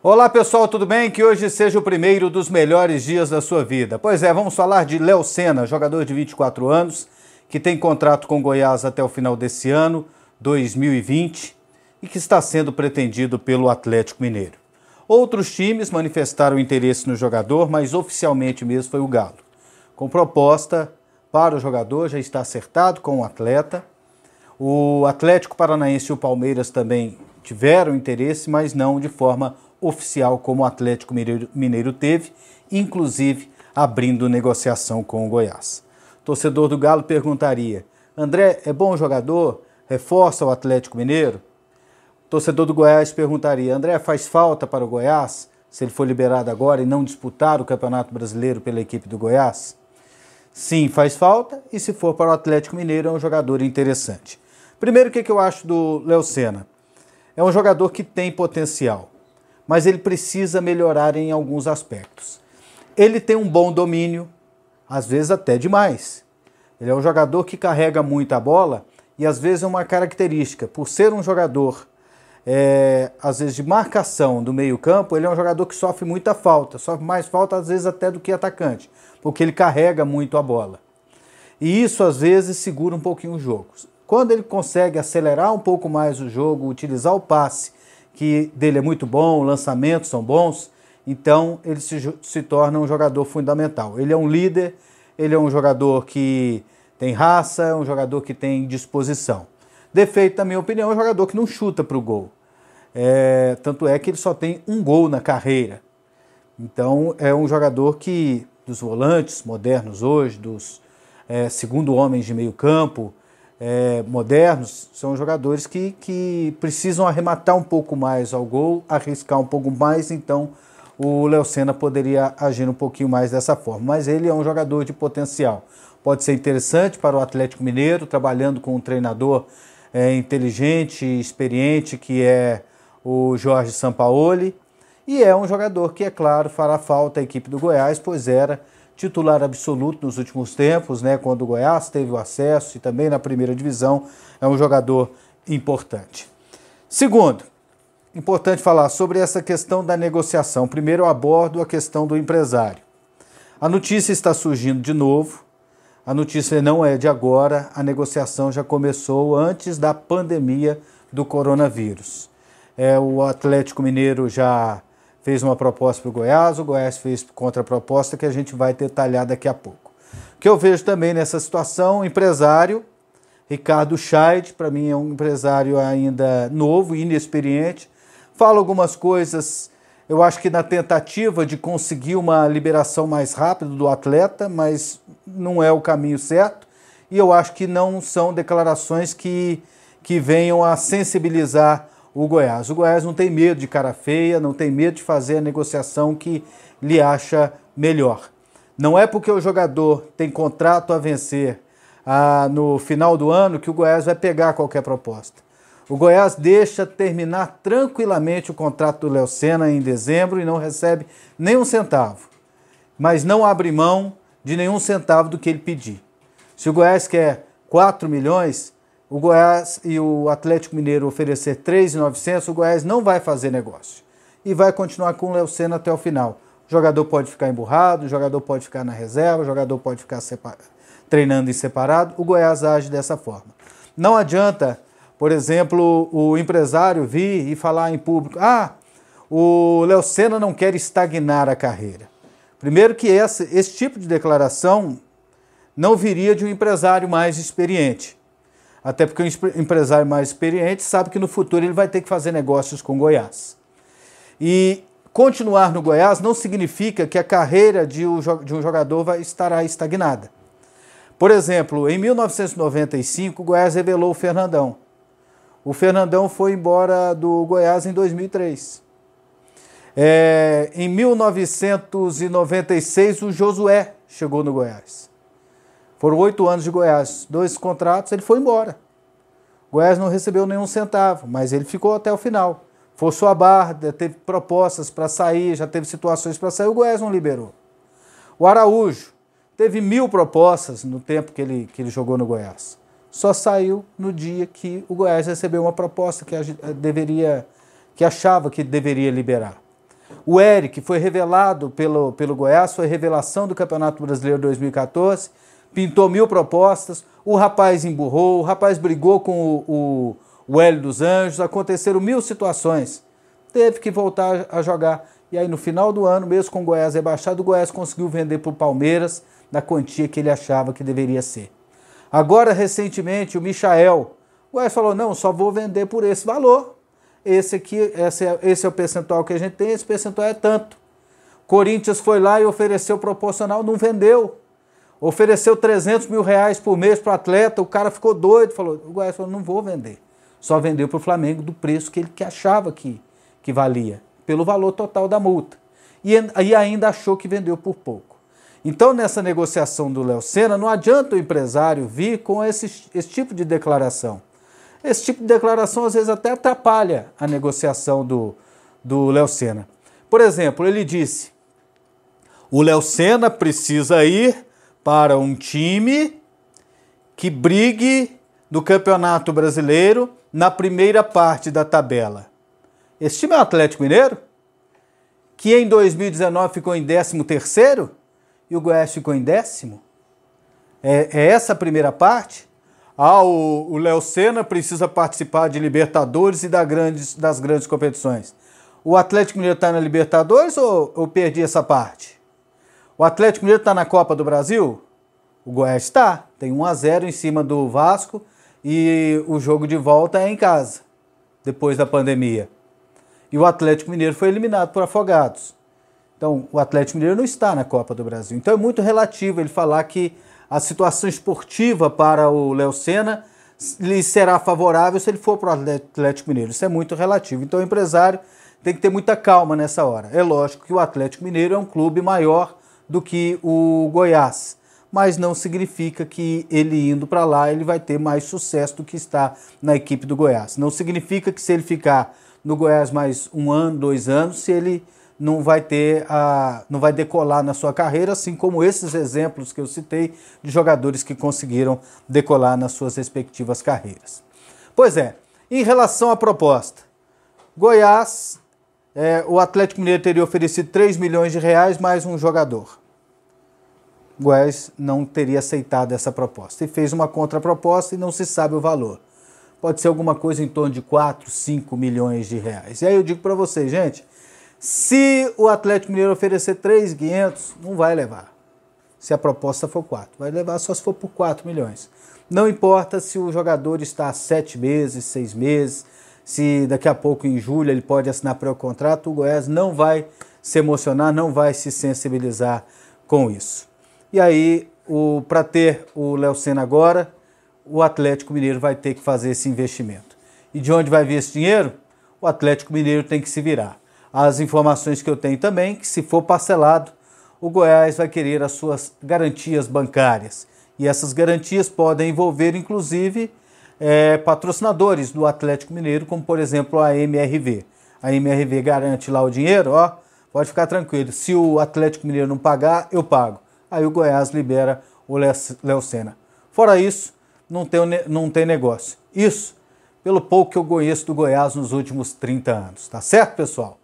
Olá pessoal, tudo bem? Que hoje seja o primeiro dos melhores dias da sua vida. Pois é, vamos falar de Léo Sena, jogador de 24 anos, que tem contrato com Goiás até o final desse ano, 2020, e que está sendo pretendido pelo Atlético Mineiro. Outros times manifestaram interesse no jogador, mas oficialmente mesmo foi o Galo. Com proposta para o jogador, já está acertado com o atleta. O Atlético Paranaense e o Palmeiras também tiveram interesse, mas não de forma oficial como o Atlético Mineiro teve, inclusive abrindo negociação com o Goiás. Torcedor do Galo perguntaria: André, é bom jogador? Reforça o Atlético Mineiro? Torcedor do Goiás perguntaria: André, faz falta para o Goiás se ele for liberado agora e não disputar o Campeonato Brasileiro pela equipe do Goiás? Sim, faz falta, e se for para o Atlético Mineiro é um jogador interessante. Primeiro, o que eu acho do Léo Sena? É um jogador que tem potencial, mas ele precisa melhorar em alguns aspectos. Ele tem um bom domínio, às vezes até demais. Ele é um jogador que carrega muito a bola e às vezes é uma característica. Por ser um jogador, às vezes de marcação do meio campo, ele é um jogador que sofre muita falta, sofre mais falta às vezes até do que atacante, porque ele carrega muito a bola. E isso às vezes segura um pouquinho os jogos. Quando ele consegue acelerar um pouco mais o jogo, utilizar o passe, que dele é muito bom, lançamentos são bons, então ele se torna um jogador fundamental. Ele é um líder, ele é um jogador que tem raça, é um jogador que tem disposição. Defeito, na minha opinião, é um jogador que não chuta para o gol. Tanto é que ele só tem um gol na carreira. Então é um jogador que, dos volantes modernos hoje, dos segundo homens de meio campo, modernos, são jogadores que precisam arrematar um pouco mais ao gol, arriscar um pouco mais, então o Léo Sena poderia agir um pouquinho mais dessa forma, mas ele é um jogador de potencial, pode ser interessante para o Atlético Mineiro, trabalhando com um treinador inteligente, experiente, que é o Jorge Sampaoli, e é um jogador que, é claro, fará falta à equipe do Goiás, pois era titular absoluto nos últimos tempos, né, quando o Goiás teve o acesso e também na primeira divisão, é um jogador importante. Segundo, importante falar sobre essa questão da negociação. Primeiro eu abordo a questão do empresário. A notícia está surgindo de novo, a notícia não é de agora, a negociação já começou antes da pandemia do coronavírus. O Atlético Mineiro já fez uma proposta para o Goiás fez contraproposta, que a gente vai detalhar daqui a pouco. O que eu vejo também nessa situação, empresário, Ricardo Scheid, para mim é um empresário ainda novo, inexperiente, fala algumas coisas, eu acho que na tentativa de conseguir uma liberação mais rápida do atleta, mas não é o caminho certo, e eu acho que não são declarações que venham a sensibilizar o Goiás. O Goiás não tem medo de cara feia, não tem medo de fazer a negociação que lhe acha melhor. Não é porque o jogador tem contrato a vencer no final do ano que o Goiás vai pegar qualquer proposta. O Goiás deixa terminar tranquilamente o contrato do Léo Sena em dezembro e não recebe nenhum centavo, mas não abre mão de nenhum centavo do que ele pedir. Se o Goiás quer 4 milhões... o Goiás e o Atlético Mineiro oferecer 3.900, o Goiás não vai fazer negócio e vai continuar com o Léo Sena até o final. O jogador pode ficar emburrado, o jogador pode ficar na reserva, o jogador pode ficar treinando em separado, o Goiás age dessa forma. Não adianta, por exemplo, o empresário vir e falar em público: ah, o Léo Sena não quer estagnar a carreira. Primeiro que esse tipo de declaração não viria de um empresário mais experiente. Até porque o empresário mais experiente sabe que no futuro ele vai ter que fazer negócios com o Goiás. E continuar no Goiás não significa que a carreira de um jogador estará estagnada. Por exemplo, em 1995, o Goiás revelou o Fernandão. O Fernandão foi embora do Goiás em 2003. Em 1996, o Josué chegou no Goiás. Foram 8 anos de Goiás, 2 contratos, ele foi embora. O Goiás não recebeu nenhum centavo, mas ele ficou até o final. Forçou a barra, teve propostas para sair, já teve situações para sair, o Goiás não liberou. O Araújo teve 1000 propostas no tempo que ele jogou no Goiás. Só saiu no dia que o Goiás recebeu uma proposta que achava que deveria liberar. O Éric foi revelado pelo Goiás, foi revelação do Campeonato Brasileiro 2014, pintou 1000 propostas, o rapaz emburrou, o rapaz brigou com o Hélio dos Anjos, aconteceram 1000 situações, teve que voltar a jogar. E aí no final do ano, mesmo com o Goiás rebaixado, o Goiás conseguiu vender para o Palmeiras na quantia que ele achava que deveria ser. Agora, recentemente, o Michael, o Goiás falou, não, só vou vender por esse valor, esse aqui, esse é o percentual que a gente tem, esse percentual é tanto. Corinthians foi lá e ofereceu proporcional, não vendeu. Ofereceu 300 mil reais por mês para o atleta, o cara ficou doido, falou, o Goiás falou, não vou vender. Só vendeu para o Flamengo do preço que ele achava que valia, pelo valor total da multa. E ainda achou que vendeu por pouco. Então, nessa negociação do Léo Sena, não adianta o empresário vir com esse tipo de declaração. Esse tipo de declaração, às vezes, até atrapalha a negociação do Léo Sena. Por exemplo, ele disse, o Léo Sena precisa ir para um time que brigue no Campeonato Brasileiro na primeira parte da tabela. Esse time é o Atlético Mineiro, que em 2019 ficou em 13º e o Goiás ficou em 10º. É essa a primeira parte? Ah, o Léo Sena precisa participar de Libertadores e das grandes competições. O Atlético Mineiro está na Libertadores ou eu perdi essa parte? O Atlético Mineiro está na Copa do Brasil? O Goiás está, tem 1-0 em cima do Vasco e o jogo de volta é em casa, depois da pandemia. E o Atlético Mineiro foi eliminado por Afogados. Então, o Atlético Mineiro não está na Copa do Brasil. Então, é muito relativo ele falar que a situação esportiva para o Léo Sena lhe será favorável se ele for para o Atlético Mineiro. Isso é muito relativo. Então, o empresário tem que ter muita calma nessa hora. É lógico que o Atlético Mineiro é um clube maior do que o Goiás, mas não significa que ele indo para lá ele vai ter mais sucesso do que está na equipe do Goiás. Não significa que se ele ficar no Goiás mais 1 ano, 2 anos, se ele não vai decolar na sua carreira, assim como esses exemplos que eu citei de jogadores que conseguiram decolar nas suas respectivas carreiras. Pois é, em relação à proposta, Goiás, o Atlético Mineiro teria oferecido 3 milhões de reais mais um jogador. O Goiás não teria aceitado essa proposta e fez uma contraproposta e não se sabe o valor. Pode ser alguma coisa em torno de 4, 5 milhões de reais. E aí eu digo para vocês, gente, se o Atlético Mineiro oferecer 3.500, não vai levar. Se a proposta for 4, vai levar só se for por 4 milhões. Não importa se o jogador está há 7 meses, 6 meses, se daqui a pouco em julho ele pode assinar pré-contrato, o Goiás não vai se emocionar, não vai se sensibilizar com isso. E aí, para ter o Léo Sena agora, o Atlético Mineiro vai ter que fazer esse investimento. E de onde vai vir esse dinheiro? O Atlético Mineiro tem que se virar. As informações que eu tenho também, que se for parcelado, o Goiás vai querer as suas garantias bancárias. E essas garantias podem envolver, inclusive, patrocinadores do Atlético Mineiro, como, por exemplo, a MRV. A MRV garante lá o dinheiro, ó, pode ficar tranquilo. Se o Atlético Mineiro não pagar, eu pago. Aí o Goiás libera o Léo Sena. Fora isso, não tem negócio. Isso, pelo pouco que eu conheço do Goiás nos últimos 30 anos. Tá certo, pessoal?